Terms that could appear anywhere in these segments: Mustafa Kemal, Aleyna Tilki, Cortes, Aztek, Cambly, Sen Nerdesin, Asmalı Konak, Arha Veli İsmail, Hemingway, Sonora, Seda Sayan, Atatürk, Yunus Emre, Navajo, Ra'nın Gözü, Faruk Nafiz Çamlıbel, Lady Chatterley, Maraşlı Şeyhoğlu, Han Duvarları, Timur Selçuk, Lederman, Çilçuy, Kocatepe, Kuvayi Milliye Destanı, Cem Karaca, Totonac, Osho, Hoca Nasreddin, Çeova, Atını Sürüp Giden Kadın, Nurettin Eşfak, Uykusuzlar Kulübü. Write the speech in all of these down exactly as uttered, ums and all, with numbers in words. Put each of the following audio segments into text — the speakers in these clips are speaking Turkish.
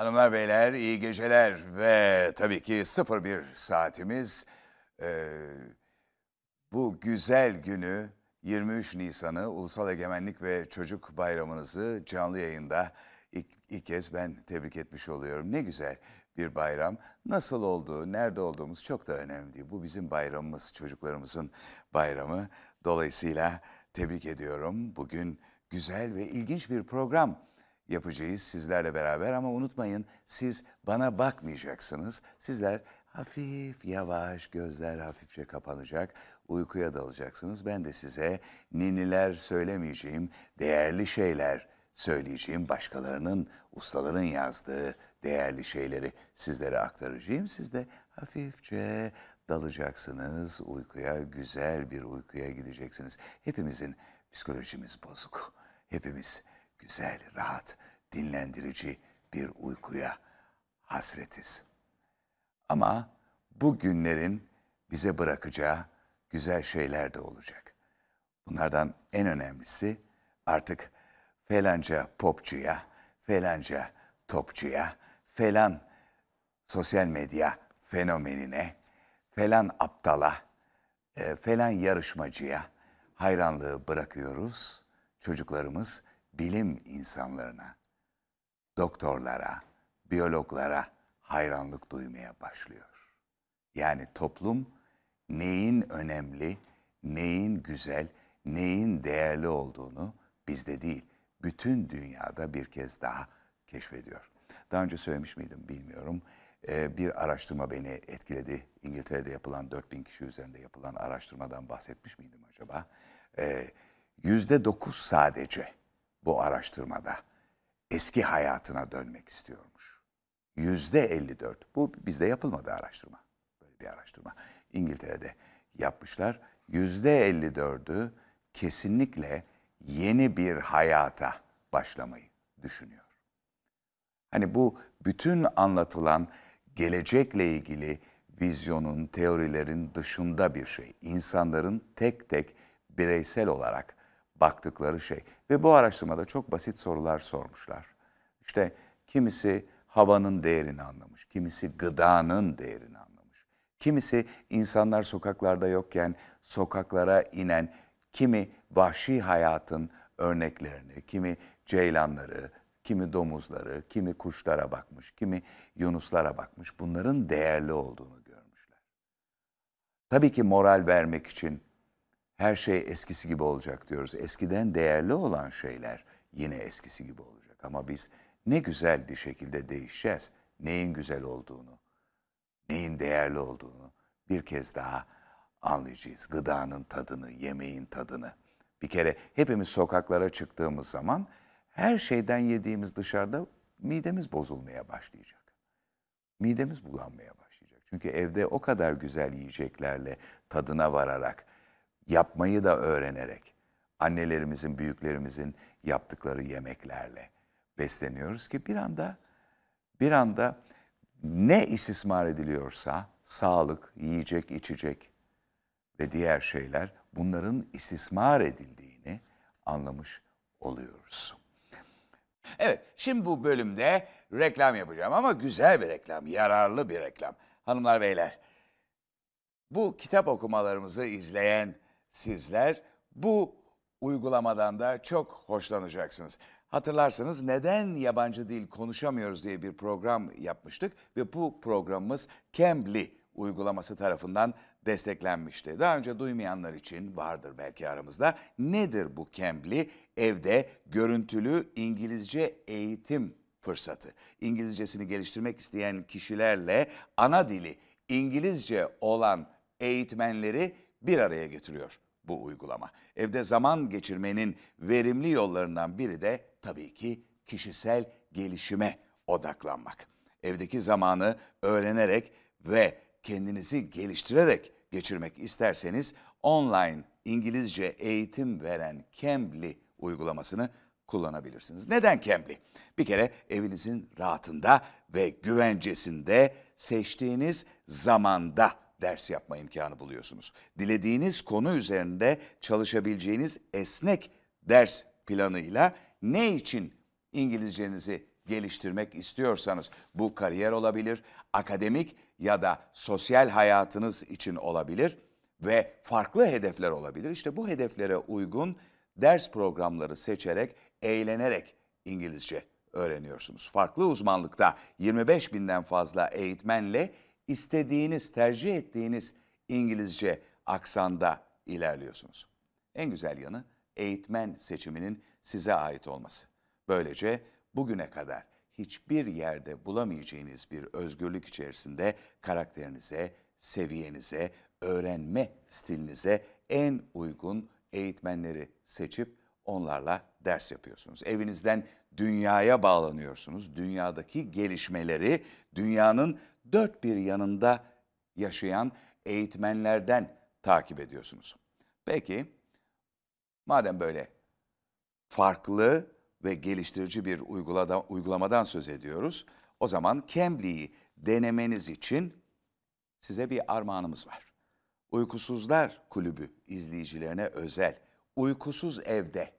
Hanımlar, beyler, iyi geceler ve tabii ki sıfır bir saatimiz e, bu güzel günü, yirmi üç Nisan'ı, Ulusal Egemenlik ve Çocuk Bayramınızı canlı yayında ilk, ilk kez ben tebrik etmiş oluyorum. Ne güzel bir bayram. Nasıl olduğu, nerede olduğumuz çok da önemli değil. Bu bizim bayramımız, çocuklarımızın bayramı. Dolayısıyla tebrik ediyorum. Bugün güzel ve ilginç bir program yapacağız sizlerle beraber ama unutmayın, siz bana bakmayacaksınız. Sizler hafif yavaş, gözler hafifçe kapanacak, uykuya dalacaksınız. Ben de size niniler söylemeyeceğim, değerli şeyler söyleyeceğim. Başkalarının, ustaların yazdığı değerli şeyleri sizlere aktaracağım. Siz de hafifçe dalacaksınız, uykuya, güzel bir uykuya gideceksiniz. Hepimizin psikolojimiz bozuk. Hepimiz güzel, rahat, dinlendirici bir uykuya hasretiz. Ama bu günlerin bize bırakacağı güzel şeyler de olacak. Bunlardan en önemlisi artık felanca popçuya, felanca topçuya, falan sosyal medya fenomenine, falan aptala, e, falan yarışmacıya hayranlığı bırakıyoruz. Çocuklarımız bilim insanlarına, doktorlara, biyologlara hayranlık duymaya başlıyor. Yani toplum neyin önemli, neyin güzel, neyin değerli olduğunu bizde değil, bütün dünyada bir kez daha keşfediyor. Daha önce söylemiş miydim bilmiyorum. Ee, bir araştırma beni etkiledi. İngiltere'de yapılan dört bin kişi üzerinde yapılan araştırmadan bahsetmiş miydim acaba? Ee, yüzde dokuz sadece bu araştırmada eski hayatına dönmek istiyormuş. yüzde elli dört. Bu bizde yapılmadı araştırma. Böyle bir araştırma. İngiltere'de yapmışlar. yüzde elli dördü kesinlikle yeni bir hayata başlamayı düşünüyor. Hani bu bütün anlatılan gelecekle ilgili vizyonun, teorilerin dışında bir şey. İnsanların tek tek bireysel olarak baktıkları şey. Ve bu araştırmada çok basit sorular sormuşlar. İşte kimisi havanın değerini anlamış, kimisi gıdanın değerini anlamış. Kimisi insanlar sokaklarda yokken sokaklara inen, kimi vahşi hayatın örneklerini, kimi ceylanları, kimi domuzları, kimi kuşlara bakmış, kimi yunuslara bakmış. Bunların değerli olduğunu görmüşler. Tabii ki moral vermek için her şey eskisi gibi olacak diyoruz. Eskiden değerli olan şeyler yine eskisi gibi olacak. Ama biz ne güzel bir şekilde değişeceğiz. Neyin güzel olduğunu, neyin değerli olduğunu bir kez daha anlayacağız. Gıdanın tadını, yemeğin tadını. Bir kere hepimiz sokaklara çıktığımız zaman her şeyden yediğimiz dışarıda midemiz bozulmaya başlayacak. Midemiz bulanmaya başlayacak. Çünkü evde o kadar güzel yiyeceklerle tadına vararak, yapmayı da öğrenerek, annelerimizin, büyüklerimizin yaptıkları yemeklerle besleniyoruz ki bir anda bir anda ne istismar ediliyorsa, sağlık, yiyecek, içecek ve diğer şeyler, bunların istismar edildiğini anlamış oluyoruz. Evet, şimdi bu bölümde reklam yapacağım ama güzel bir reklam, yararlı bir reklam. Hanımlar, beyler, bu kitap okumalarımızı izleyen sizler bu uygulamadan da çok hoşlanacaksınız. Hatırlarsanız neden yabancı dil konuşamıyoruz diye bir program yapmıştık ve bu programımız Cambly uygulaması tarafından desteklenmişti. Daha önce duymayanlar için vardır belki aramızda. Nedir bu Cambly? Evde görüntülü İngilizce eğitim fırsatı. İngilizcesini geliştirmek isteyen kişilerle ana dili İngilizce olan eğitmenleri bir araya getiriyor bu uygulama. Evde zaman geçirmenin verimli yollarından biri de tabii ki kişisel gelişime odaklanmak. Evdeki zamanı öğrenerek ve kendinizi geliştirerek geçirmek isterseniz online İngilizce eğitim veren Cambly uygulamasını kullanabilirsiniz. Neden Cambly? Bir kere evinizin rahatında ve güvencesinde seçtiğiniz zamanda ders yapma imkanı buluyorsunuz. Dilediğiniz konu üzerinde çalışabileceğiniz esnek ders planıyla ne için İngilizcenizi geliştirmek istiyorsanız, bu kariyer olabilir, akademik ya da sosyal hayatınız için olabilir ve farklı hedefler olabilir. İşte bu hedeflere uygun ders programları seçerek, eğlenerek İngilizce öğreniyorsunuz. Farklı uzmanlıkta yirmi beş binden fazla eğitmenle istediğiniz, tercih ettiğiniz İngilizce aksanda ilerliyorsunuz. En güzel yanı eğitmen seçiminin size ait olması. Böylece bugüne kadar hiçbir yerde bulamayacağınız bir özgürlük içerisinde karakterinize, seviyenize, öğrenme stilinize en uygun eğitmenleri seçip onlarla ders yapıyorsunuz. Evinizden dünyaya bağlanıyorsunuz. Dünyadaki gelişmeleri, dünyanın dört bir yanında yaşayan eğitmenlerden takip ediyorsunuz. Peki, madem böyle farklı ve geliştirici bir uygulada, uygulamadan söz ediyoruz, o zaman Cambly'yi denemeniz için size bir armağanımız var. Uykusuzlar Kulübü izleyicilerine özel Uykusuz Evde,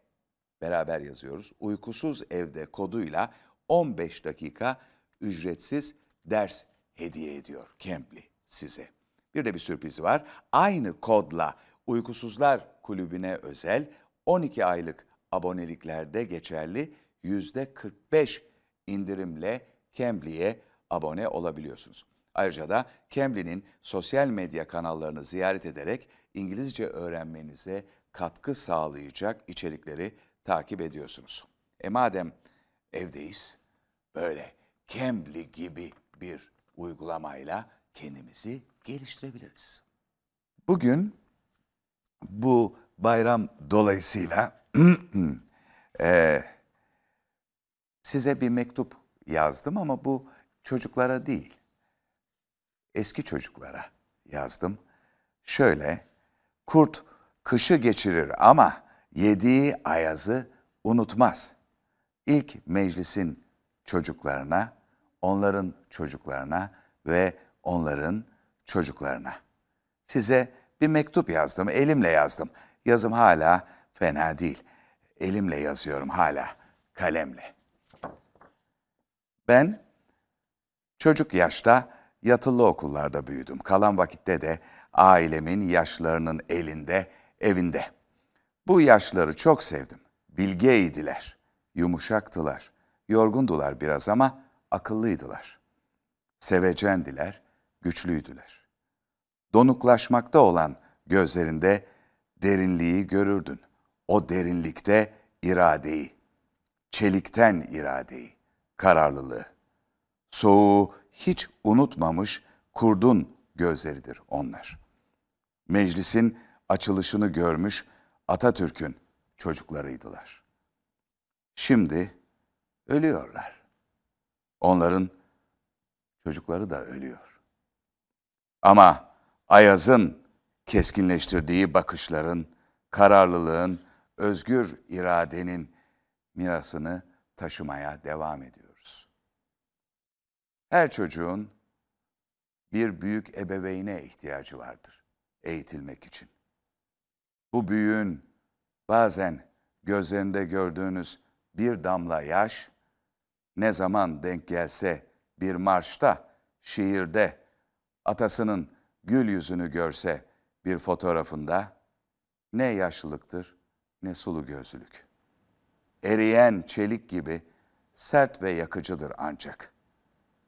beraber yazıyoruz, Uykusuz Evde koduyla on beş dakika ücretsiz ders hediye ediyor Cambly size. Bir de bir sürpriz var. Aynı kodla Uykusuzlar Kulübü'ne özel on iki aylık aboneliklerde geçerli yüzde kırk beş indirimle Cambly'ye abone olabiliyorsunuz. Ayrıca da Cambly'nin sosyal medya kanallarını ziyaret ederek İngilizce öğrenmenize katkı sağlayacak içerikleri takip ediyorsunuz. E madem evdeyiz, böyle Cambly gibi bir uygulamayla kendimizi geliştirebiliriz. Bugün bu bayram dolayısıyla e, size bir mektup yazdım ama bu çocuklara değil, eski çocuklara yazdım. Şöyle, kurt kışı geçirir ama yediği ayazı unutmaz. İlk meclisin çocuklarına, onların çocuklarına ve onların çocuklarına. Size bir mektup yazdım, elimle yazdım. Yazım hala fena değil. Elimle yazıyorum hala, kalemle. Ben çocuk yaşta yatılı okullarda büyüdüm. Kalan vakitte de ailemin yaşlarının elinde, evinde. Bu yaşları çok sevdim. Bilgeydiler, yumuşaktılar, yorgundular biraz ama akıllıydılar. Sevecendiler, güçlüydüler. Donuklaşmakta olan gözlerinde derinliği görürdün. O derinlikte iradeyi, çelikten iradeyi, kararlılığı. Soğuğu hiç unutmamış kurdun gözleridir onlar. Meclisin açılışını görmüş Atatürk'ün çocuklarıydılar. Şimdi ölüyorlar. Onların çocukları da ölüyor. Ama ayazın keskinleştirdiği bakışların, kararlılığın, özgür iradenin mirasını taşımaya devam ediyoruz. Her çocuğun bir büyük ebeveyne ihtiyacı vardır eğitilmek için. Bu büyüğün bazen gözlerinde gördüğünüz bir damla yaş, ne zaman denk gelse bir marşta, şiirde, atasının gül yüzünü görse bir fotoğrafında, ne yaşlılıktır ne sulu gözlülük. Eriyen çelik gibi sert ve yakıcıdır ancak.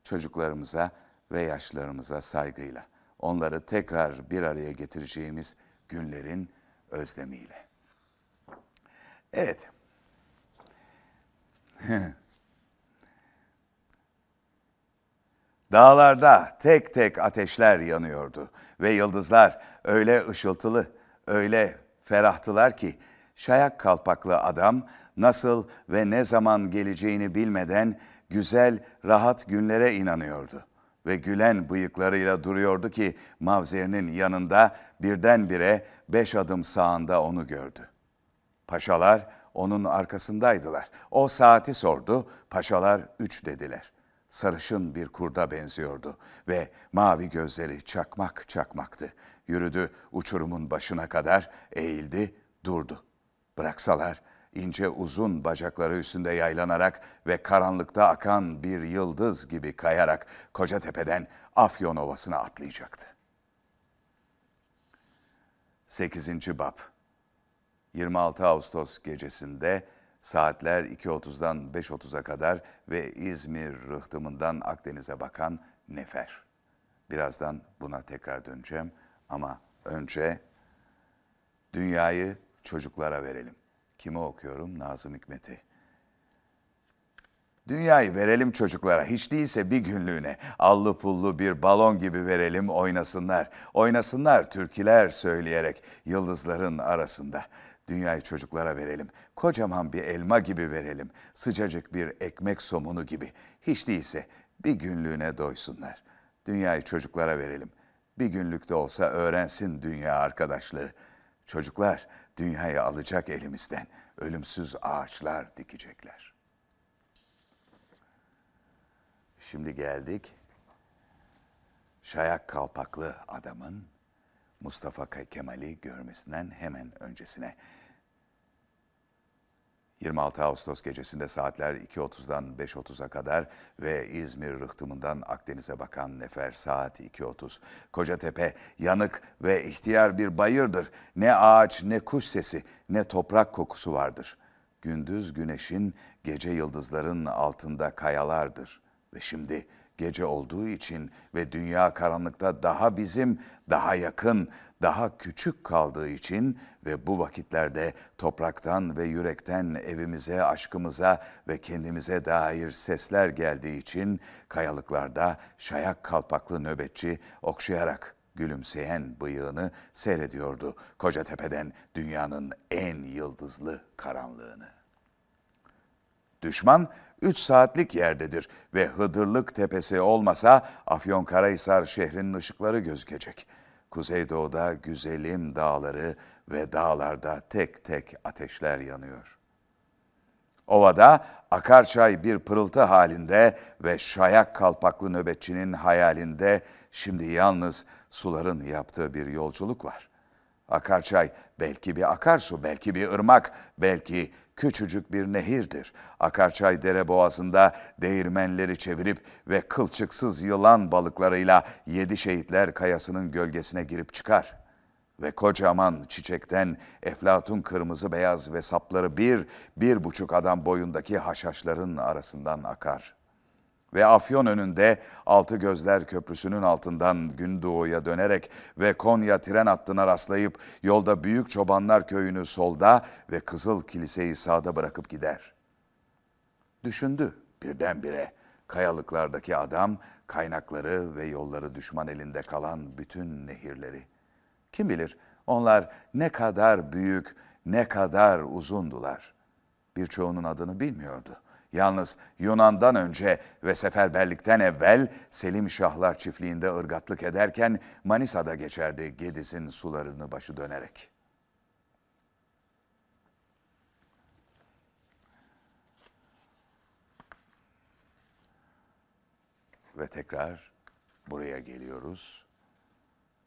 Çocuklarımıza ve yaşlarımıza saygıyla, onları tekrar bir araya getireceğimiz günlerin özlemiyle. Evet. Dağlarda tek tek ateşler yanıyordu ve yıldızlar öyle ışıltılı, öyle ferahtılar ki şayak kalpaklı adam nasıl ve ne zaman geleceğini bilmeden güzel, rahat günlere inanıyordu. Ve gülen bıyıklarıyla duruyordu ki mavzerinin yanında birdenbire beş adım sağında onu gördü. Paşalar onun arkasındaydılar. O saati sordu, paşalar üç dediler. Sarışın bir kurda benziyordu ve mavi gözleri çakmak çakmaktı. Yürüdü uçurumun başına kadar, eğildi, durdu. Bıraksalar ince uzun bacakları üstünde yaylanarak ve karanlıkta akan bir yıldız gibi kayarak Kocatepe'den Afyon Ovası'na atlayacaktı. sekizinci Bab. yirmi altı Ağustos gecesinde saatler iki otuzdan beş otuza kadar ve İzmir rıhtımından Akdeniz'e bakan nefer. Birazdan buna tekrar döneceğim ama önce dünyayı çocuklara verelim. Kimi okuyorum? Nazım Hikmet'i. Dünyayı verelim çocuklara, hiç değilse bir günlüğüne, allı pullu bir balon gibi verelim, oynasınlar. Oynasınlar türküler söyleyerek yıldızların arasında. Dünyayı çocuklara verelim, kocaman bir elma gibi verelim, sıcacık bir ekmek somunu gibi, hiç değilse bir günlüğüne doysunlar. Dünyayı çocuklara verelim, bir günlük de olsa öğrensin dünya arkadaşlığı. Çocuklar dünyayı alacak elimizden, ölümsüz ağaçlar dikecekler. Şimdi geldik şayak kalpaklı adamın Mustafa Kemal'i görmesinden hemen öncesine. yirmi altı Ağustos gecesinde saatler iki otuzdan beş otuza kadar ve İzmir rıhtımından Akdeniz'e bakan nefer saat iki otuz. Kocatepe yanık ve ihtiyar bir bayırdır. Ne ağaç ne kuş sesi ne toprak kokusu vardır. Gündüz güneşin, gece yıldızların altında kayalardır. Ve şimdi gece olduğu için ve dünya karanlıkta daha bizim, daha yakın, daha küçük kaldığı için ve bu vakitlerde topraktan ve yürekten evimize, aşkımıza ve kendimize dair sesler geldiği için kayalıklarda şayak kalpaklı nöbetçi okşayarak gülümseyen bıyığını seyrediyordu Kocatepe'den dünyanın en yıldızlı karanlığını. Düşman üç saatlik yerdedir ve Hıdırlık Tepesi olmasa Afyonkarahisar şehrinin ışıkları gözükecek. Kuzeydoğu'da güzelim dağları ve dağlarda tek tek ateşler yanıyor. Ovada akarçay bir pırıltı halinde ve şayak kalpaklı nöbetçinin hayalinde şimdi yalnız suların yaptığı bir yolculuk var. Akarçay belki bir akarsu, belki bir ırmak, belki küçücük bir nehirdir. Akarçay dere boğazında değirmenleri çevirip ve kılçıksız yılan balıklarıyla Yedi Şehitler Kayası'nın gölgesine girip çıkar. Ve kocaman çiçekten eflatun kırmızı beyaz ve sapları bir, bir buçuk adam boyundaki haşhaşların arasından akar. Ve Afyon önünde Altı Gözler Köprüsü'nün altından gündoğuya dönerek ve Konya tren hattına rastlayıp yolda Büyük Çobanlar Köyü'nü solda ve Kızıl Kilise'yi sağda bırakıp gider. Düşündü birdenbire kayalıklardaki adam, kaynakları ve yolları düşman elinde kalan bütün nehirleri. Kim bilir onlar ne kadar büyük, ne kadar uzundular. Birçoğunun adını bilmiyordu. Yalnız Yunan'dan önce ve seferberlikten evvel Selim Şahlar çiftliğinde ırgatlık ederken Manisa'da geçerdi Gediz'in sularını başı dönerek. Ve tekrar buraya geliyoruz.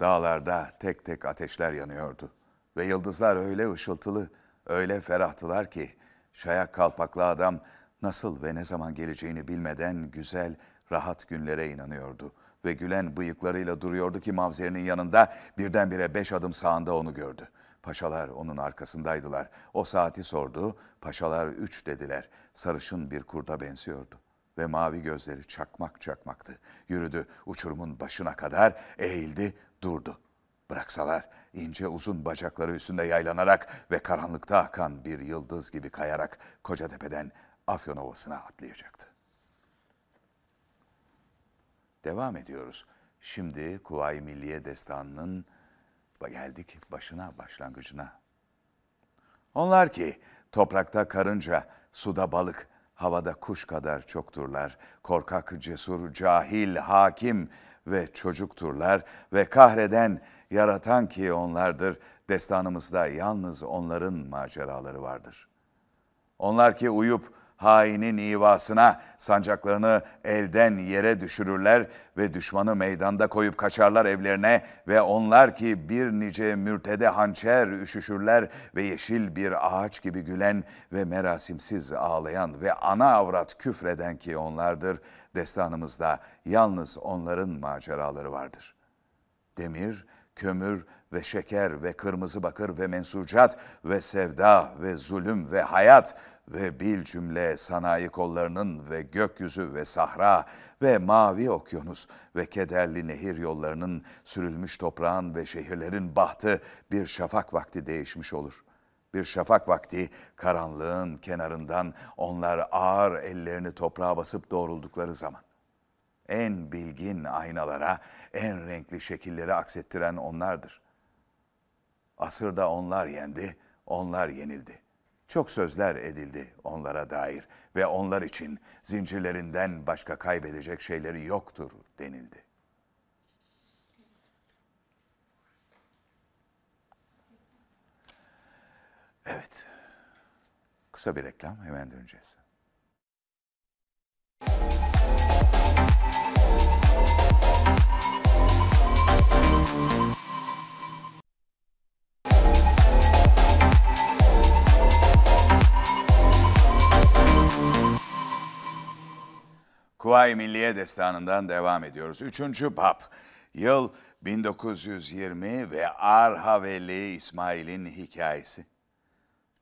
Dağlarda tek tek ateşler yanıyordu ve yıldızlar öyle ışıltılı, öyle ferahtılar ki şayak kalpaklı adam nasıl ve ne zaman geleceğini bilmeden güzel, rahat günlere inanıyordu. Ve gülen bıyıklarıyla duruyordu ki mavzerinin yanında birdenbire beş adım sağında onu gördü. Paşalar onun arkasındaydılar. O saati sordu, paşalar üç dediler. Sarışın bir kurda benziyordu. Ve mavi gözleri çakmak çakmaktı. Yürüdü uçurumun başına kadar, eğildi, durdu. Bıraksalar ince uzun bacakları üstünde yaylanarak ve karanlıkta akan bir yıldız gibi kayarak Kocatepe'den Afyon Ovası'na atlayacaktı. Devam ediyoruz. Şimdi Kuvayi Milliye Destanı'nın geldik başına, başlangıcına. Onlar ki toprakta karınca, suda balık, havada kuş kadar çokturlar. Korkak, cesur, cahil, hakim ve çocukturlar ve kahreden, yaratan ki onlardır. Destanımızda yalnız onların maceraları vardır. Onlar ki uyup hainin ivasına sancaklarını elden yere düşürürler ve düşmanı meydanda koyup kaçarlar evlerine ve onlar ki bir nice mürtede hançer üşüşürler ve yeşil bir ağaç gibi gülen ve merasimsiz ağlayan ve ana avrat küfreden ki onlardır. Destanımızda yalnız onların maceraları vardır. Demir, kömür ve şeker ve kırmızı bakır ve mensucat ve sevda ve zulüm ve hayat ve bil cümle sanayi kollarının ve gökyüzü ve sahra ve mavi okyanus ve kederli nehir yollarının sürülmüş toprağın ve şehirlerin bahtı bir şafak vakti değişmiş olur. Bir şafak vakti karanlığın kenarından onlar ağır ellerini toprağa basıp doğruldukları zaman. En bilgin aynalara, en renkli şekilleri aksettiren onlardır. Asırda onlar yendi, onlar yenildi. Çok sözler edildi onlara dair ve onlar için zincirlerinden başka kaybedecek şeyleri yoktur denildi. Evet, kısa bir reklam, hemen döneceğiz. Kuvayi Milliye Destanı'ndan devam ediyoruz. Üçüncü bab, yıl bin dokuz yüz yirmi ve Arha Veli İsmail'in hikayesi.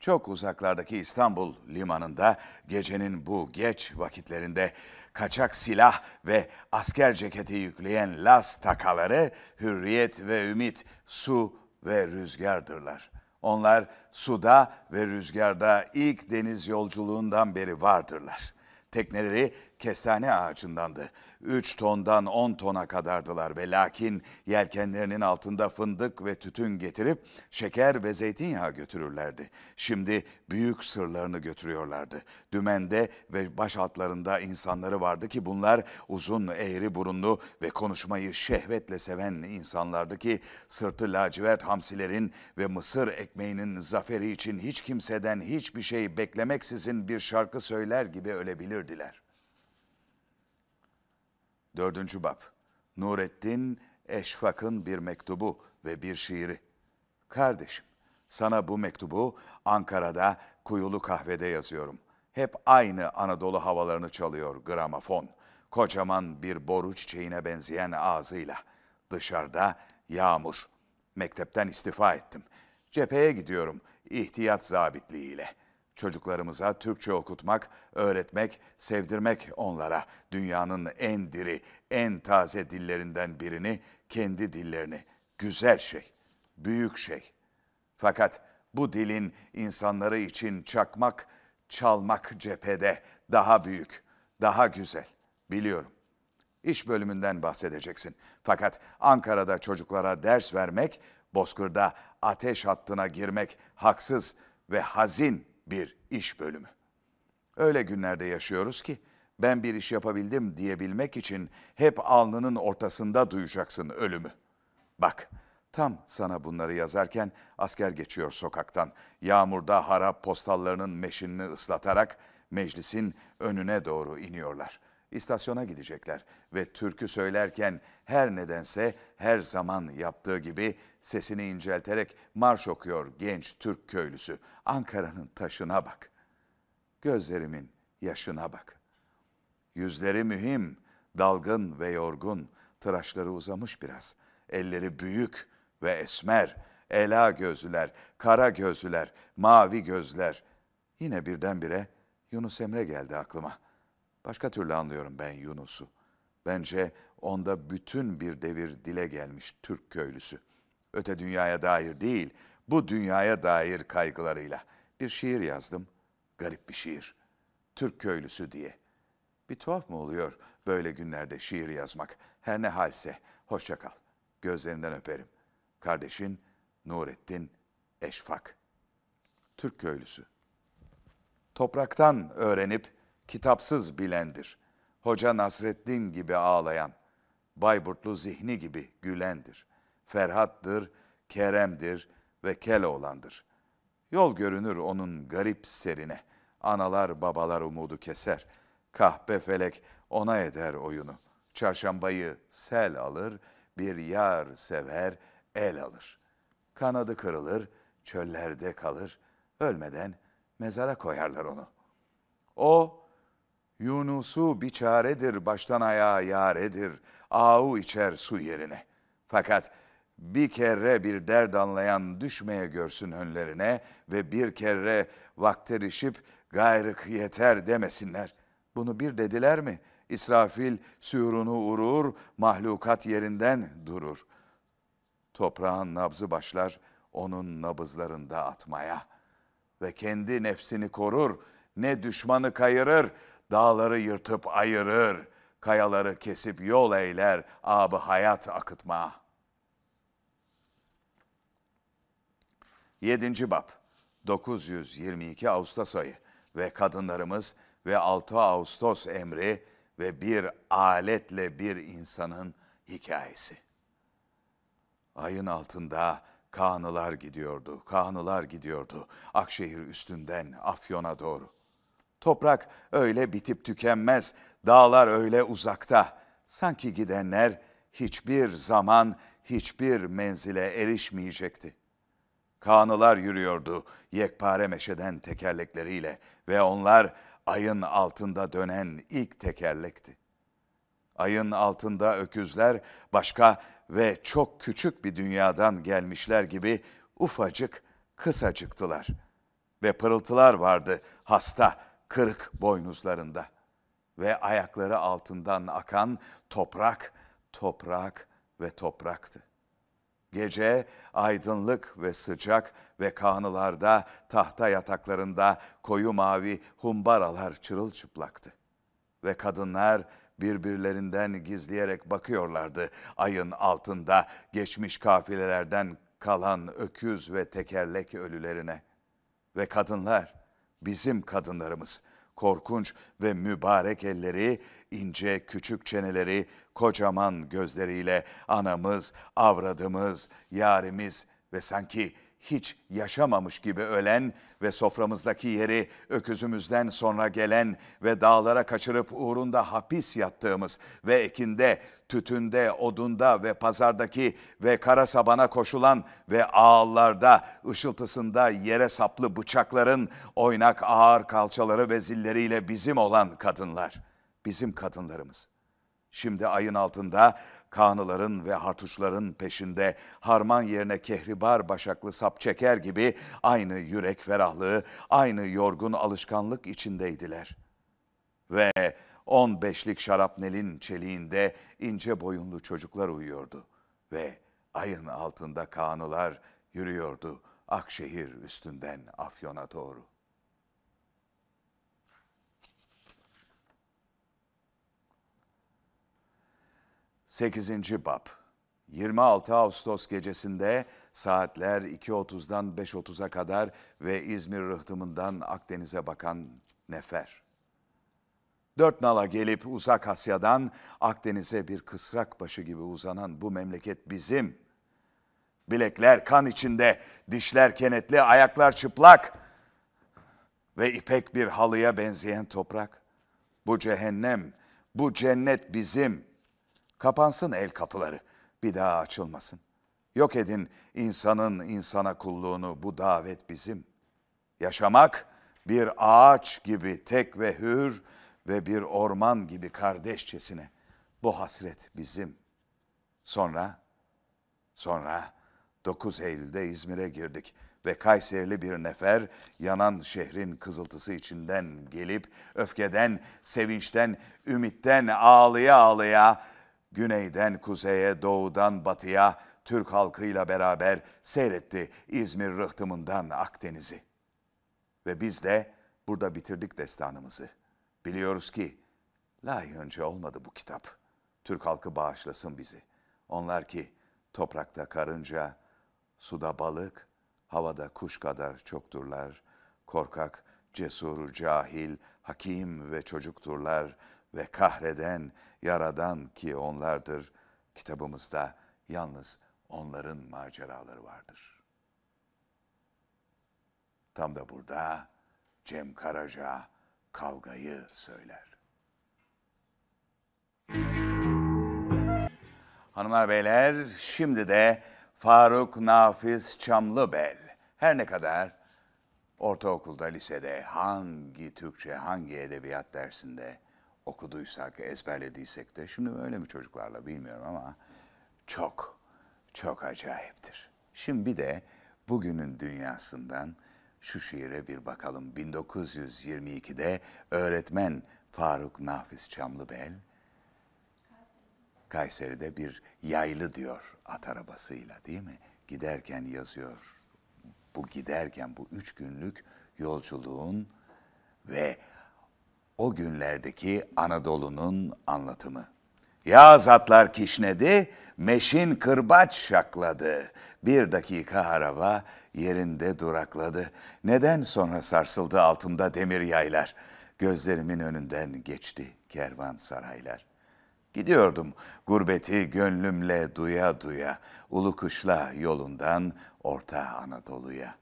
Çok uzaklardaki İstanbul limanında gecenin bu geç vakitlerinde kaçak silah ve asker ceketi yükleyen las takaları hürriyet ve ümit, su ve rüzgardırlar. Onlar suda ve rüzgarda ilk deniz yolculuğundan beri vardırlar. Tekneleri kestane ağacındandı. Üç tondan on tona kadardılar ve lakin yelkenlerinin altında fındık ve tütün getirip şeker ve zeytinyağı götürürlerdi. Şimdi büyük sırlarını götürüyorlardı. Dümende ve baş altlarında insanları vardı ki bunlar uzun eğri burunlu ve konuşmayı şehvetle seven insanlardı ki sırtı lacivert hamsilerin ve mısır ekmeğinin zaferi için hiç kimseden hiçbir şey beklemeksizin bir şarkı söyler gibi ölebilirdiler. Dördüncü bab, Nurettin Eşfak'ın bir mektubu ve bir şiiri. Kardeşim, sana bu mektubu Ankara'da kuyulu kahvede yazıyorum. Hep aynı Anadolu havalarını çalıyor gramofon. Kocaman bir boru çiçeğine benzeyen ağzıyla. Dışarıda yağmur. Mektepten istifa ettim. Cepheye gidiyorum ihtiyat zabitliğiyle. Çocuklarımıza Türkçe okutmak, öğretmek, sevdirmek onlara dünyanın en diri, en taze dillerinden birini, kendi dillerini. Güzel şey, büyük şey. Fakat bu dilin insanları için çakmak, çalmak cephede daha büyük, daha güzel. Biliyorum. İş bölümünden bahsedeceksin. Fakat Ankara'da çocuklara ders vermek, Bozkır'da ateş hattına girmek haksız ve hazin bir iş bölümü. Öyle günlerde yaşıyoruz ki ben bir iş yapabildim diyebilmek için hep alnının ortasında duyacaksın ölümü. Bak, tam sana bunları yazarken asker geçiyor sokaktan. Yağmurda harap postallarının meşinini ıslatarak meclisin önüne doğru iniyorlar. İstasyona gidecekler ve türkü söylerken her nedense her zaman yaptığı gibi sesini incelterek marş okuyor genç Türk köylüsü. Ankara'nın taşına bak, gözlerimin yaşına bak. Yüzleri mühim, dalgın ve yorgun, tıraşları uzamış biraz. Elleri büyük ve esmer, ela gözlüler, kara gözlüler, mavi gözler. Yine birdenbire Yunus Emre geldi aklıma. Başka türlü anlıyorum ben Yunus'u. Bence onda bütün bir devir dile gelmiş Türk köylüsü. Öte dünyaya dair değil, bu dünyaya dair kaygılarıyla. Bir şiir yazdım, garip bir şiir. Türk köylüsü diye. Bir tuhaf mı oluyor böyle günlerde şiir yazmak? Her ne halse, hoşça kal. Gözlerinden öperim. Kardeşin Nurettin Eşfak. Türk köylüsü. Topraktan öğrenip kitapsız bilendir. Hoca Nasreddin gibi ağlayan, Bayburtlu zihni gibi gülendir. Ferhat'tır, Kerem'dir ve Keloğlan'dır. Yol görünür onun garip serine. Analar babalar umudu keser. Kahpe felek ona eder oyunu. Çarşambayı sel alır, bir yar sever, el alır. Kanadı kırılır, çöllerde kalır. Ölmeden mezara koyarlar onu. O, Yunus'u biçaredir, baştan ayağı yaredir. Ağu içer su yerine. Fakat bir kere bir derd anlayan düşmeye görsün önlerine ve bir kere vakterişip gayrık yeter demesinler. Bunu bir dediler mi? İsrafil sürunu urur, mahlukat yerinden durur. Toprağın nabzı başlar, onun nabızlarında atmaya. Ve kendi nefsini korur, ne düşmanı kayırır, dağları yırtıp ayırır. Kayaları kesip yol eyler, ab-ı hayat akıtma. Yedinci Bab, dokuz yüz yirmi iki Ağustos ayı ve kadınlarımız ve altı Ağustos emri ve bir aletle bir insanın hikayesi. Ayın altında kağnılar gidiyordu, kağnılar gidiyordu, Akşehir üstünden Afyon'a doğru. Toprak öyle bitip tükenmez, dağlar öyle uzakta. Sanki gidenler hiçbir zaman, hiçbir menzile erişmeyecekti. Kağnılar yürüyordu yekpare meşeden tekerlekleriyle ve onlar ayın altında dönen ilk tekerlekti. Ayın altında öküzler başka ve çok küçük bir dünyadan gelmişler gibi ufacık, kısacıktılar. Ve pırıltılar vardı hasta, kırık boynuzlarında. Ve ayakları altından akan toprak, toprak ve topraktı. Gece aydınlık ve sıcak ve kağnılarda, tahta yataklarında koyu mavi humbaralar çırılçıplaktı. Ve kadınlar birbirlerinden gizleyerek bakıyorlardı ayın altında geçmiş kafilelerden kalan öküz ve tekerlek ölülerine. Ve kadınlar, bizim kadınlarımız, korkunç ve mübarek elleri, ince küçük çeneleri, kocaman gözleriyle anamız, avradımız, yarimiz ve sanki hiç yaşamamış gibi ölen ve soframızdaki yeri öküzümüzden sonra gelen ve dağlara kaçırıp uğrunda hapis yattığımız ve ekinde, tütünde, odunda ve pazardaki ve kara sabana koşulan ve ağıllarda, ışıltısında yere saplı bıçakların oynak ağır kalçaları ve zilleriyle bizim olan kadınlar, bizim kadınlarımız. Şimdi ayın altında kağnıların ve hartuşların peşinde harman yerine kehribar başaklı sap çeker gibi aynı yürek ferahlığı, aynı yorgun alışkanlık içindeydiler. Ve on beşlik şarapnelin çeliğinde ince boyunlu çocuklar uyuyordu. Ve ayın altında kağnılar yürüyordu Akşehir üstünden Afyon'a doğru. sekizinci Bab, yirmi altı Ağustos gecesinde saatler iki otuzdan beş otuza kadar ve İzmir rıhtımından Akdeniz'e bakan nefer. Dört nala gelip uzak Asya'dan Akdeniz'e bir kısrak başı gibi uzanan bu memleket bizim. Bilekler kan içinde, dişler kenetli, ayaklar çıplak ve ipek bir halıya benzeyen toprak. Bu cehennem, bu cennet bizim. Kapansın el kapıları, bir daha açılmasın. Yok edin insanın insana kulluğunu, bu davet bizim. Yaşamak bir ağaç gibi tek ve hür ve bir orman gibi kardeşçesine. Bu hasret bizim. Sonra, sonra dokuz Eylül'de İzmir'e girdik ve Kayserili bir nefer yanan şehrin kızıltısı içinden gelip öfkeden, sevinçten, ümitten ağlaya ağlaya, güneyden kuzeye, doğudan batıya Türk halkıyla beraber seyretti İzmir rıhtımından Akdeniz'i. Ve biz de burada bitirdik destanımızı. Biliyoruz ki layığınca olmadı bu kitap. Türk halkı bağışlasın bizi. Onlar ki toprakta karınca, suda balık, havada kuş kadar çokturlar. Korkak, cesur, cahil, hakim ve çocukturlar ve kahreden, yaradan ki onlardır, kitabımızda yalnız onların maceraları vardır. Tam da burada Cem Karaca kavgayı söyler. Hanımlar beyler, şimdi de Faruk Nafiz Çamlıbel. Her ne kadar ortaokulda, lisede hangi Türkçe, hangi edebiyat dersinde okuduysak, ezberlediysek de şimdi öyle mi çocuklarla bilmiyorum ama çok, çok acayiptir. Şimdi bir de bugünün dünyasından şu şiire bir bakalım. bin dokuz yüz yirmi iki'de öğretmen Faruk Nafiz Çamlıbel Kayseri'de bir yaylı diyor at arabasıyla, değil mi? Giderken yazıyor. Bu giderken bu üç günlük yolculuğun ve o günlerdeki Anadolu'nun anlatımı. Yağız atlar kişnedi, meşin kırbaç şakladı. Bir dakika araba yerinde durakladı. Neden sonra sarsıldı altımda demir yaylar? Gözlerimin önünden geçti kervansaraylar. Gidiyordum gurbeti gönlümle duya duya, ulu kışla yolundan Orta Anadolu'ya.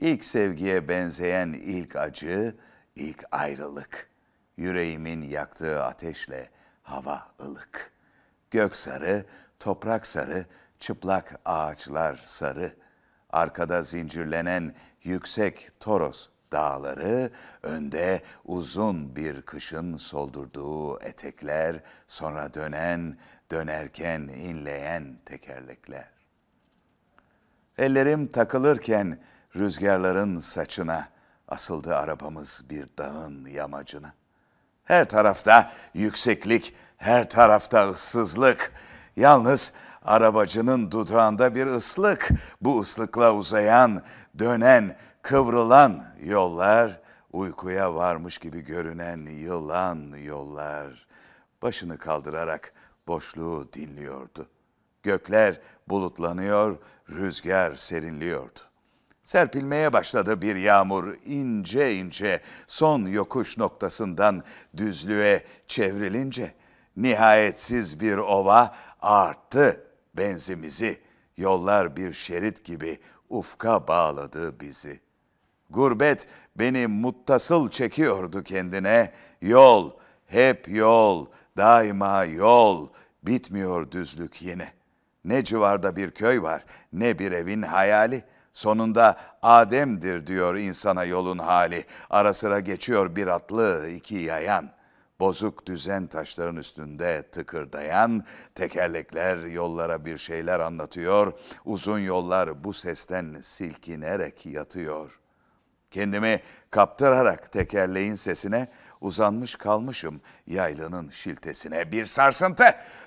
İlk sevgiye benzeyen ilk acı, ilk ayrılık. Yüreğimin yaktığı ateşle hava ılık. Gök sarı, toprak sarı, çıplak ağaçlar sarı. Arkada zincirlenen yüksek Toros dağları, önde uzun bir kışın soldurduğu etekler, sonra dönen, dönerken inleyen tekerlekler. Ellerim takılırken rüzgarların saçına, asıldı arabamız bir dağın yamacına. Her tarafta yükseklik, her tarafta ıssızlık. Yalnız arabacının dudağında bir ıslık, bu ıslıkla uzayan, dönen, kıvrılan yollar, uykuya varmış gibi görünen yılan yollar, başını kaldırarak boşluğu dinliyordu. Gökler bulutlanıyor, rüzgar serinliyordu. Serpilmeye başladı bir yağmur, ince ince, son yokuş noktasından düzlüğe çevrilince, nihayetsiz bir ova arttı benzimizi, yollar bir şerit gibi ufka bağladı bizi. Gurbet beni muttasıl çekiyordu kendine, yol, hep yol, daima yol, bitmiyor düzlük yine. Ne civarda bir köy var, ne bir evin hayali, sonunda Adem'dir diyor insana yolun hali, ara sıra geçiyor bir atlı iki yayan. Bozuk düzen taşların üstünde tıkırdayan, tekerlekler yollara bir şeyler anlatıyor, uzun yollar bu sesten silkinerek yatıyor. Kendimi kaptırarak tekerleğin sesine, uzanmış kalmışım yaylının şiltesine. Bir sarsıntı,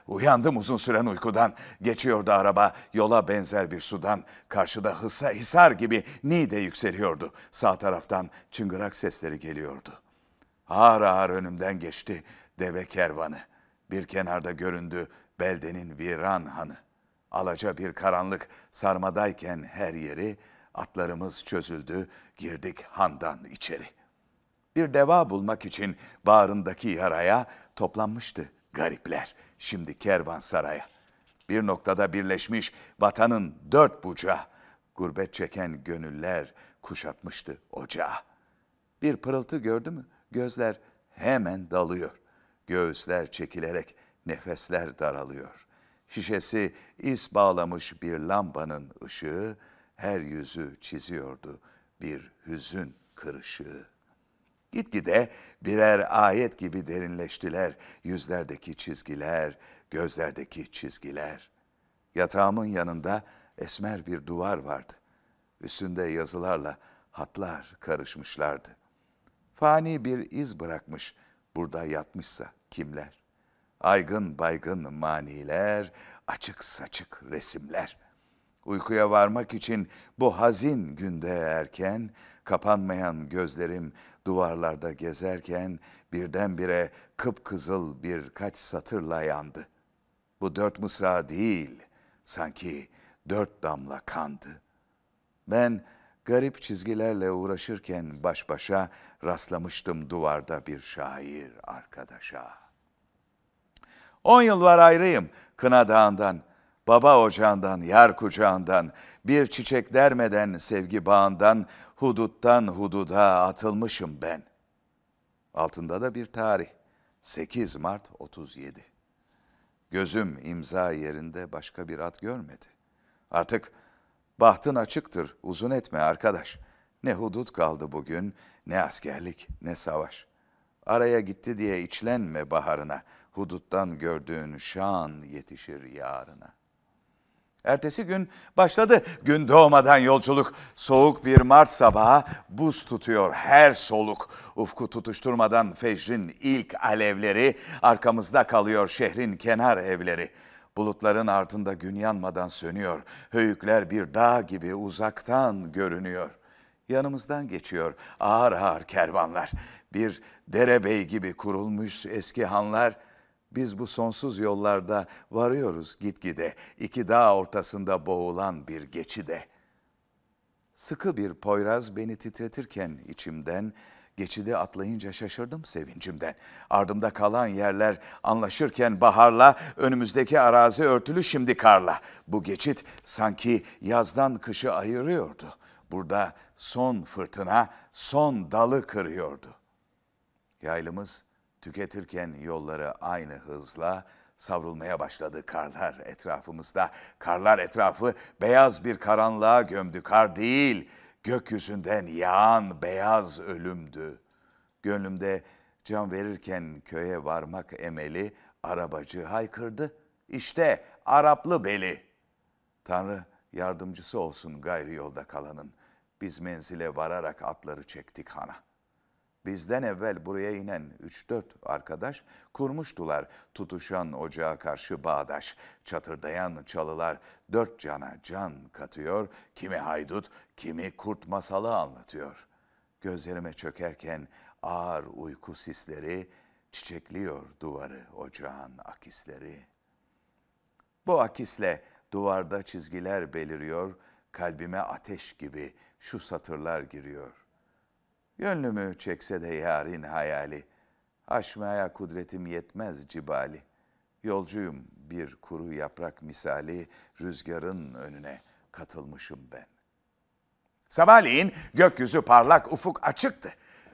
uyandım uzun süren uykudan, geçiyordu araba yola benzer bir sudan, karşıda hisar gibi nide yükseliyordu, sağ taraftan çıngırak sesleri geliyordu. Ağır ağır önümden geçti deve kervanı. Bir kenarda göründü beldenin viran hanı. Alaca bir karanlık sarmadayken her yeri, atlarımız çözüldü, girdik handan içeri. Bir deva bulmak için bağrındaki yaraya toplanmıştı garipler, şimdi kervansaraya. Bir noktada birleşmiş vatanın dört bucağı, gurbet çeken gönüller kuşatmıştı ocağı. Bir pırıltı gördü mü? Gözler hemen dalıyor, göğüsler çekilerek nefesler daralıyor. Şişesi is bağlamış bir lambanın ışığı, her yüzü çiziyordu bir hüzün kırışığı. Gitgide birer ayet gibi derinleştiler, yüzlerdeki çizgiler, gözlerdeki çizgiler. Yatağımın yanında esmer bir duvar vardı, üstünde yazılarla hatlar karışmışlardı. Fani bir iz bırakmış, burada yatmışsa kimler? Aygın baygın maniler, açık saçık resimler. Uykuya varmak için bu hazin günde erken, kapanmayan gözlerim duvarlarda gezerken, birdenbire kıpkızıl birkaç satırla yandı. Bu dört mısra değil, sanki dört damla kandı. Ben garip çizgilerle uğraşırken baş başa rastlamıştım duvarda bir şair arkadaşa. On yıl var ayrıyım Kına Dağı'ndan, Baba ocağından, yar kucağından, bir çiçek dermeden sevgi bağından, huduttan hududa atılmışım ben. Altında da bir tarih, sekiz Mart otuz yedi. Gözüm imza yerinde başka bir at görmedi. Artık bahtın açıktır, uzun etme arkadaş. Ne hudut kaldı bugün, ne askerlik, ne savaş. Araya gitti diye içlenme baharına, huduttan gördüğün şan yetişir yarına. Ertesi gün başladı gün doğmadan yolculuk. Soğuk bir Mart sabahı buz tutuyor her soluk. Ufku tutuşturmadan fecrin ilk alevleri, arkamızda kalıyor şehrin kenar evleri. Bulutların ardında gün yanmadan sönüyor. Höyükler bir dağ gibi uzaktan görünüyor. Yanımızdan geçiyor ağır ağır kervanlar. Bir derebey gibi kurulmuş eski hanlar. Biz bu sonsuz yollarda varıyoruz gitgide, iki dağ ortasında boğulan bir geçide. Sıkı bir poyraz beni titretirken içimden, geçidi atlayınca şaşırdım sevincimden. Ardımda kalan yerler anlaşırken baharla, önümüzdeki arazi örtülü şimdi karla. Bu geçit sanki yazdan kışı ayırıyordu. Burada son fırtına, son dalı kırıyordu. Yaylımız tüketirken yolları aynı hızla savrulmaya başladı karlar etrafımızda. Karlar etrafı beyaz bir karanlığa gömdü. Kar değil, gökyüzünden yağan beyaz ölümdü. Gönlümde can verirken köye varmak emeli, arabacı haykırdı. İşte Araplı beli. Tanrı yardımcısı olsun gayrı yolda kalanın. Biz menzile vararak atları çektik hana. Bizden evvel buraya inen üç dört arkadaş kurmuştular tutuşan ocağa karşı bağdaş. Çatırdayan çalılar dört cana can katıyor, kimi haydut, kimi kurt masalı anlatıyor. Gözlerime çökerken ağır uyku sisleri, çiçekliyor duvarı ocağın akisleri. Bu akisle duvarda çizgiler beliriyor, kalbime ateş gibi şu satırlar giriyor. Gönlümü çekse de yarın hayali, aşmaya kudretim yetmez cibali. Yolcuyum bir kuru yaprak misali, rüzgarın önüne katılmışım ben. Sabahleyin gökyüzü parlak, ufuk açıktı.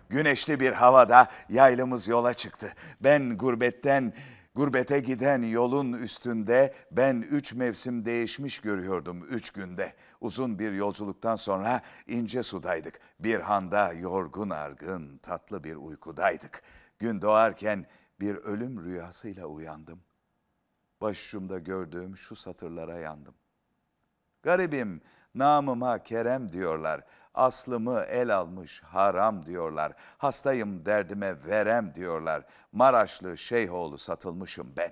Güneşli bir havada yaylımız yola çıktı. Ben gurbetten, gurbete giden yolun üstünde, ben üç mevsim değişmiş görüyordum üç günde. Uzun bir yolculuktan sonra ince sudaydık. Bir handa yorgun argın tatlı bir uykudaydık. Gün doğarken bir ölüm rüyasıyla uyandım. Başucumda gördüğüm şu satırlara yandım. Garibim, namıma Kerem diyorlar. Aslımı el almış haram diyorlar. Hastayım derdime verem diyorlar. Maraşlı Şeyhoğlu satılmışım ben.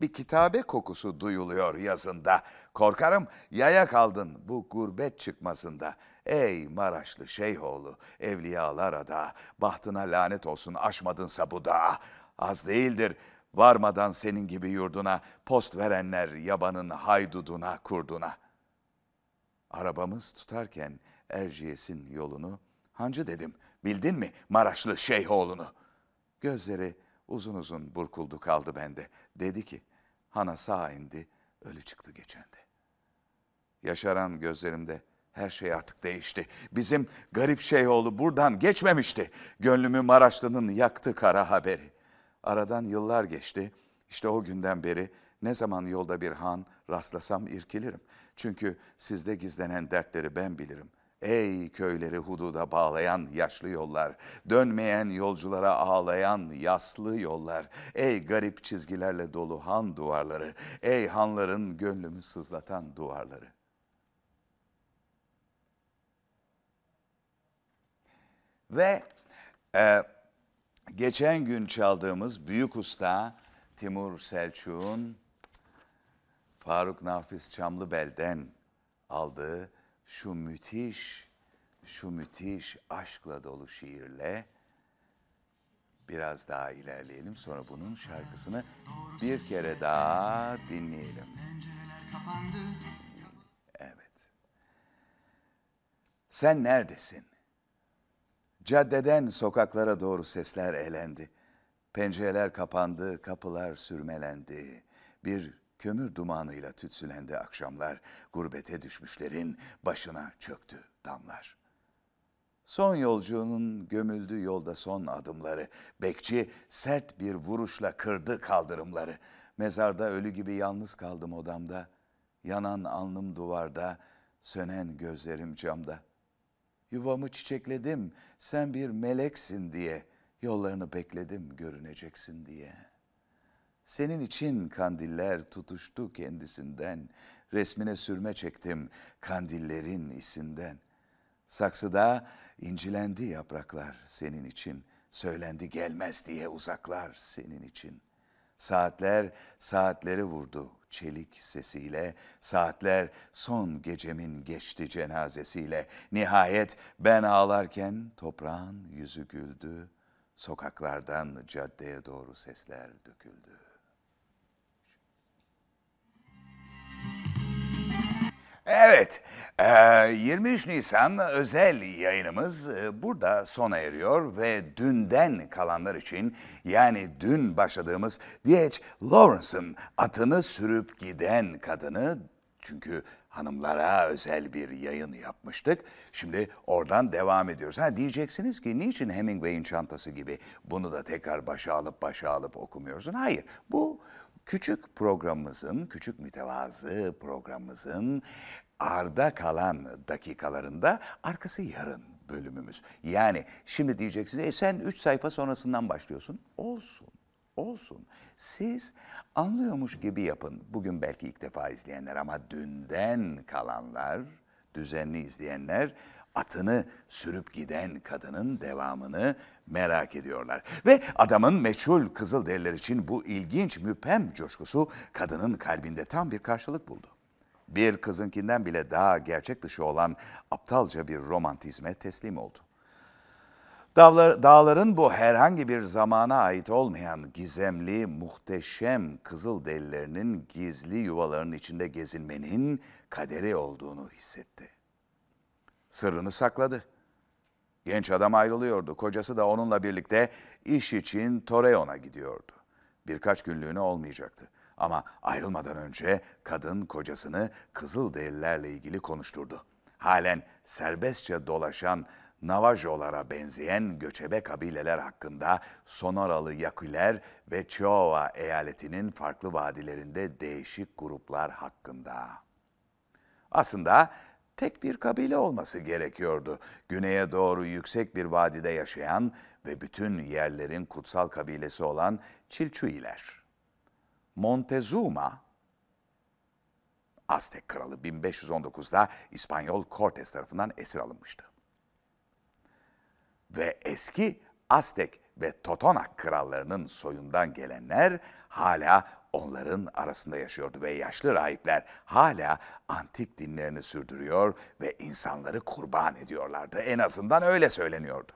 Bir kitabe kokusu duyuluyor yazında. Korkarım yaya kaldın bu gurbet çıkmasında. Ey Maraşlı Şeyhoğlu, evliyalar ada, bahtına lanet olsun aşmadınsa bu dağa. Az değildir varmadan senin gibi yurduna, post verenler yabanın hayduduna, kurduna. Arabamız tutarken Erciyes'in yolunu, hancı dedim, bildin mi Maraşlı Şeyhoğlu'nu? Gözleri uzun uzun burkuldu kaldı bende. Dedi ki, hana sağa indi, ölü çıktı geçende. Yaşaran gözlerimde her şey artık değişti. Bizim garip Şeyhoğlu buradan geçmemişti. Gönlümü Maraşlı'nın yaktı kara haberi. Aradan yıllar geçti, işte o günden beri ne zaman yolda bir han rastlasam irkilirim. Çünkü sizde gizlenen dertleri ben bilirim. Ey köyleri hududa bağlayan yaşlı yollar, dönmeyen yolculara ağlayan yaslı yollar, ey garip çizgilerle dolu han duvarları, ey hanların gönlümü sızlatan duvarları. Ve e, geçen gün çaldığımız büyük usta Timur Selçuk'un Faruk Nafiz Çamlıbel'den aldığı şu müthiş, şu müthiş aşkla dolu şiirle biraz daha ilerleyelim. Sonra bunun şarkısını bir kere daha dinleyelim. Evet. Sen neredesin? Caddeden sokaklara doğru sesler elendi. Pencereler kapandı, kapılar sürmelendi. Bir kömür dumanıyla tütsülendi akşamlar, gurbete düşmüşlerin başına çöktü damlar. Son yolcunun gömüldü yolda son adımları, bekçi sert bir vuruşla kırdı kaldırımları. Mezarda ölü gibi yalnız kaldım odamda, yanan alnım duvarda, sönen gözlerim camda. Yuvamı çiçekledim, sen bir meleksin diye, yollarını bekledim görüneceksin diye. Senin için kandiller tutuştu kendisinden, resmine sürme çektim kandillerin isinden. Saksıda incilendi yapraklar senin için, söylendi gelmez diye uzaklar senin için. Saatler saatleri vurdu çelik sesiyle, saatler son gecemin geçti cenazesiyle. Nihayet ben ağlarken toprağın yüzü güldü, sokaklardan caddeye doğru sesler döküldü. Evet, yirmi üç Nisan özel yayınımız burada sona eriyor ve dünden kalanlar için, yani dün başladığımız D H Lawrence'ın Atını Sürüp Giden Kadını, çünkü hanımlara özel bir yayın yapmıştık. Şimdi oradan devam ediyoruz. Ha, diyeceksiniz ki niçin Hemingway'in çantası gibi bunu da tekrar başa alıp başa alıp okumuyorsun? Hayır, bu küçük programımızın, küçük mütevazı programımızın arda kalan dakikalarında arkası yarın bölümümüz. Yani şimdi diyeceksiniz, e sen üç sayfa sonrasından başlıyorsun. Olsun, olsun. Siz anlıyormuş gibi yapın. Bugün belki ilk defa izleyenler ama dünden kalanlar, düzenli izleyenler Atını Sürüp Giden Kadının devamını merak ediyorlar. Ve adamın meçhul Kızılderililer için bu ilginç müphem coşkusu kadının kalbinde tam bir karşılık buldu. Bir kızınkinden bile daha gerçek dışı olan aptalca bir romantizme teslim oldu. Dağlar, dağların bu herhangi bir zamana ait olmayan gizemli, muhteşem Kızılderililerinin gizli yuvalarının içinde gezinmenin kaderi olduğunu hissetti. Sırrını sakladı. Genç adam ayrılıyordu. Kocası da onunla birlikte iş için Torreon'a gidiyordu. Birkaç günlüğüne olmayacaktı. Ama ayrılmadan önce kadın kocasını Kızılderililerle ilgili konuşturdu. Halen serbestçe dolaşan Navajolara benzeyen göçebe kabileler hakkında Sonoralı Yakuler ve Çeova eyaletinin farklı vadilerinde değişik gruplar hakkında. Aslında tek bir kabile olması gerekiyordu. Güneye doğru yüksek bir vadide yaşayan ve bütün yerlerin kutsal kabilesi olan Çilçuyiler. Montezuma, Aztek kralı bin beş yüz on dokuz'da İspanyol Cortes tarafından esir alınmıştı. Ve eski Aztek ve Totonac krallarının soyundan gelenler hala onların arasında yaşıyordu ve yaşlı rahipler hala antik dinlerini sürdürüyor ve insanları kurban ediyorlardı. En azından öyle söyleniyordu.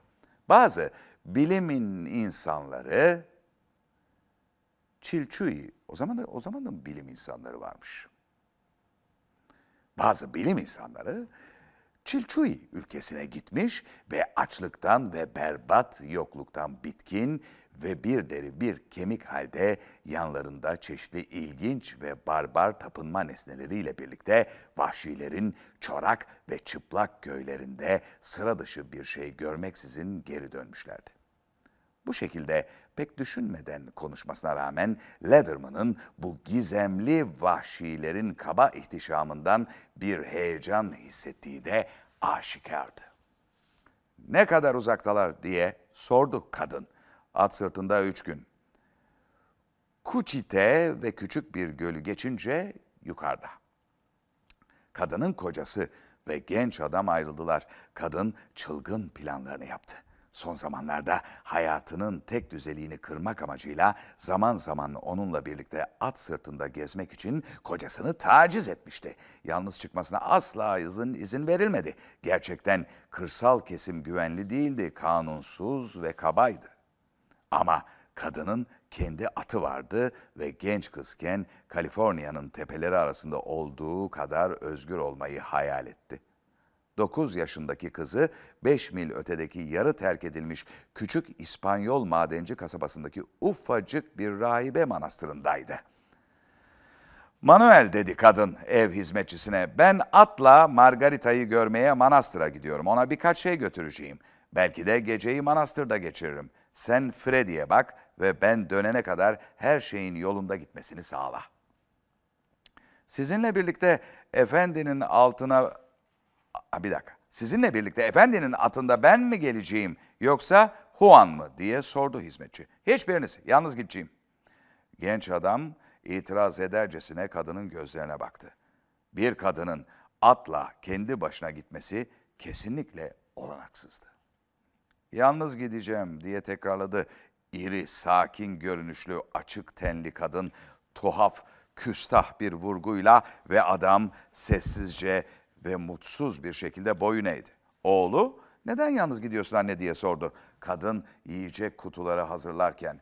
Bazı bilimin insanları Çilçuy, o zaman da o zaman da bilim insanları varmış. Bazı bilim insanları Çilçuy ülkesine gitmiş ve açlıktan ve berbat yokluktan bitkin ve bir deri bir kemik halde yanlarında çeşitli ilginç ve barbar tapınma nesneleriyle birlikte vahşilerin çorak ve çıplak köylerinde sıra dışı bir şey görmeksizin geri dönmüşlerdi. Bu şekilde pek düşünmeden konuşmasına rağmen Lederman'ın bu gizemli vahşilerin kaba ihtişamından bir heyecan hissettiği de aşikardı. "Ne kadar uzaktalar?" diye sordu kadın. "At sırtında üç gün. Kuçite ve küçük bir gölü geçince yukarıda." Kadının kocası ve genç adam ayrıldılar. Kadın çılgın planlarını yaptı. Son zamanlarda hayatının tek düzeliğini kırmak amacıyla zaman zaman onunla birlikte at sırtında gezmek için kocasını taciz etmişti. Yalnız çıkmasına asla izin, izin verilmedi. Gerçekten kırsal kesim güvenli değildi, kanunsuz ve kabaydı. Ama kadının kendi atı vardı ve genç kızken Kaliforniya'nın tepeleri arasında olduğu kadar özgür olmayı hayal etti. dokuz yaşındaki kızı beş mil ötedeki yarı terk edilmiş küçük İspanyol madenci kasabasındaki ufacık bir rahibe manastırındaydı. Manuel dedi kadın ev hizmetçisine. Ben atla Margarita'yı görmeye manastıra gidiyorum. Ona birkaç şey götüreceğim. Belki de geceyi manastırda geçiririm. Sen Freddy'ye bak ve ben dönene kadar her şeyin yolunda gitmesini sağla. Sizinle birlikte efendinin altına... Bir dakika. Sizinle birlikte efendinin atında ben mi geleceğim yoksa Juan mı diye sordu hizmetçi. Hiçbiriniz, yalnız gideceğim. Genç adam itiraz edercesine kadının gözlerine baktı. Bir kadının atla kendi başına gitmesi kesinlikle olanaksızdı. Yalnız gideceğim diye tekrarladı. İri, sakin görünüşlü, açık tenli kadın tuhaf, küstah bir vurguyla ve adam sessizce ve mutsuz bir şekilde boyun eğdi. Oğlu, neden yalnız gidiyorsun anne diye sordu. Kadın yiyecek kutuları hazırlarken,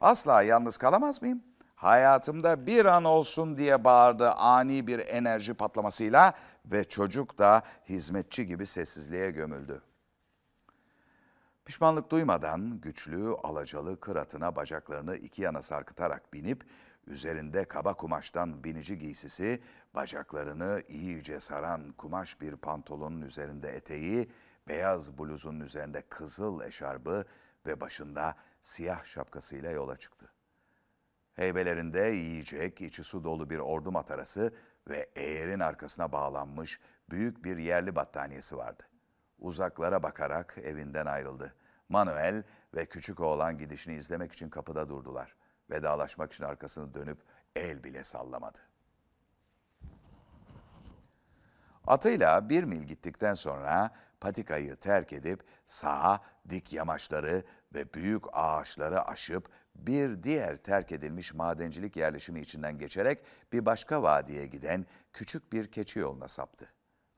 asla yalnız kalamaz mıyım? Hayatımda bir an olsun diye bağırdı ani bir enerji patlamasıyla ve çocuk da hizmetçi gibi sessizliğe gömüldü. Pişmanlık duymadan güçlü, alacalı kıratına bacaklarını iki yana sarkıtarak binip, üzerinde kaba kumaştan binici giysisi, bacaklarını iyice saran kumaş bir pantolonun üzerinde eteği, beyaz bluzun üzerinde kızıl eşarbı ve başında siyah şapkasıyla yola çıktı. Heybelerinde yiyecek, içi su dolu bir ordu matarası ve eğerin arkasına bağlanmış büyük bir yerli battaniyesi vardı. Uzaklara bakarak evinden ayrıldı. Manuel ve küçük oğlan gidişini izlemek için kapıda durdular. Vedalaşmak için arkasını dönüp el bile sallamadı. Atıyla bir mil gittikten sonra patikayı terk edip sağa dik yamaçları ve büyük ağaçları aşıp bir diğer terk edilmiş madencilik yerleşimi içinden geçerek bir başka vadiye giden küçük bir keçi yoluna saptı.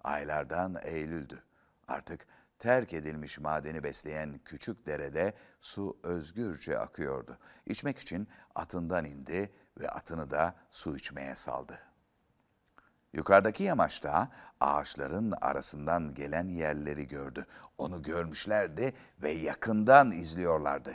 Aylardan Eylül'dü. Artık terk edilmiş madeni besleyen küçük derede su özgürce akıyordu. İçmek için atından indi ve atını da su içmeye saldı. Yukarıdaki yamaçta ağaçların arasından gelen yerleri gördü. Onu görmüşlerdi ve yakından izliyorlardı.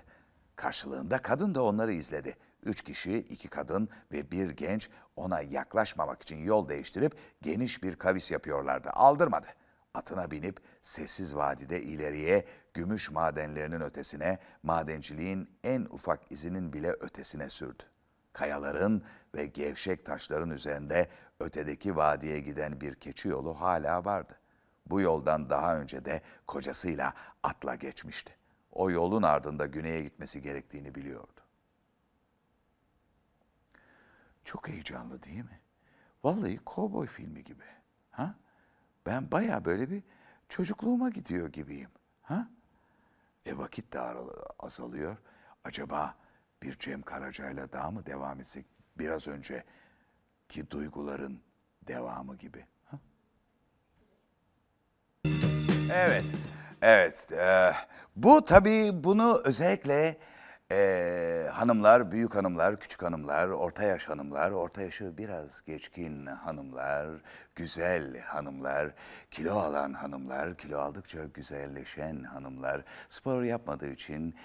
Karşılığında kadın da onları izledi. Üç kişi, iki kadın ve bir genç ona yaklaşmamak için yol değiştirip geniş bir kavis yapıyorlardı. Aldırmadı. Atına binip sessiz vadide ileriye, gümüş madenlerinin ötesine, madenciliğin en ufak izinin bile ötesine sürdü. Kayaların ve gevşek taşların üzerinde ötedeki vadiye giden bir keçi yolu hala vardı. Bu yoldan daha önce de kocasıyla atla geçmişti. O yolun ardında güneye gitmesi gerektiğini biliyordu. Çok heyecanlı değil mi? Vallahi kovboy filmi gibi. Ha? Ben bayağı böyle bir çocukluğuma gidiyor gibiyim. Ha? E vakit de azalıyor. Acaba bir Cem Karaca'yla daha mı devam etsek biraz önceki duyguların devamı gibi? Ha? Evet, evet. E, bu tabii bunu özellikle e, hanımlar, büyük hanımlar, küçük hanımlar, orta yaş hanımlar, orta yaşı biraz geçkin hanımlar, güzel hanımlar, kilo alan hanımlar, kilo aldıkça güzelleşen hanımlar, spor yapmadığı için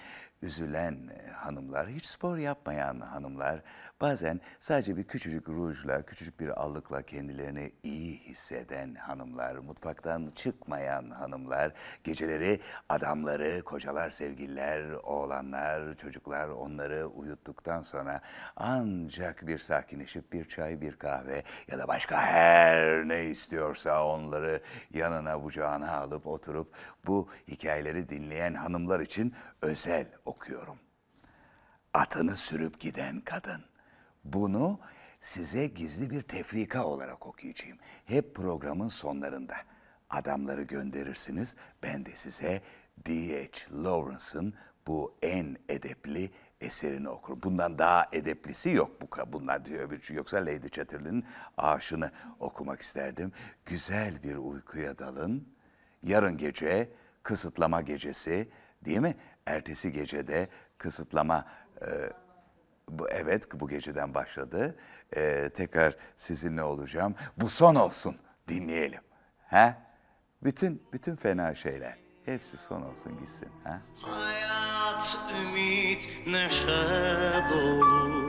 üzülen hanımlar, hiç spor yapmayan hanımlar, bazen sadece bir küçücük rujla, küçücük bir allıkla kendilerini iyi hisseden hanımlar, mutfaktan çıkmayan hanımlar, geceleri adamları, kocalar, sevgililer, oğlanlar, çocuklar onları uyuttuktan sonra ancak bir sakinleşip bir çay, bir kahve ya da başka her ne istiyorsa onları yanına bucağına alıp oturup bu hikayeleri dinleyen hanımlar için özel okuyorum. Atını Sürüp Giden Kadın. Bunu size gizli bir tefrika olarak okuyacağım. Hep programın sonlarında. Adamları gönderirsiniz. Ben de size D H Lawrence'ın bu en edepli eserini okurum. Bundan daha edeplisi yok bu. Bundan diyor. Yoksa Lady Chatterley'nin Aşığını okumak isterdim. Güzel bir uykuya dalın. Yarın gece kısıtlama gecesi, değil mi? Ertesi gecede kısıtlama, e, bu, evet bu geceden başladı. E, tekrar sizinle olacağım. Bu son olsun, dinleyelim. Ha? Bütün bütün fena şeyler, hepsi son olsun gitsin. Ha? Hayat, ümit, neşe dolu.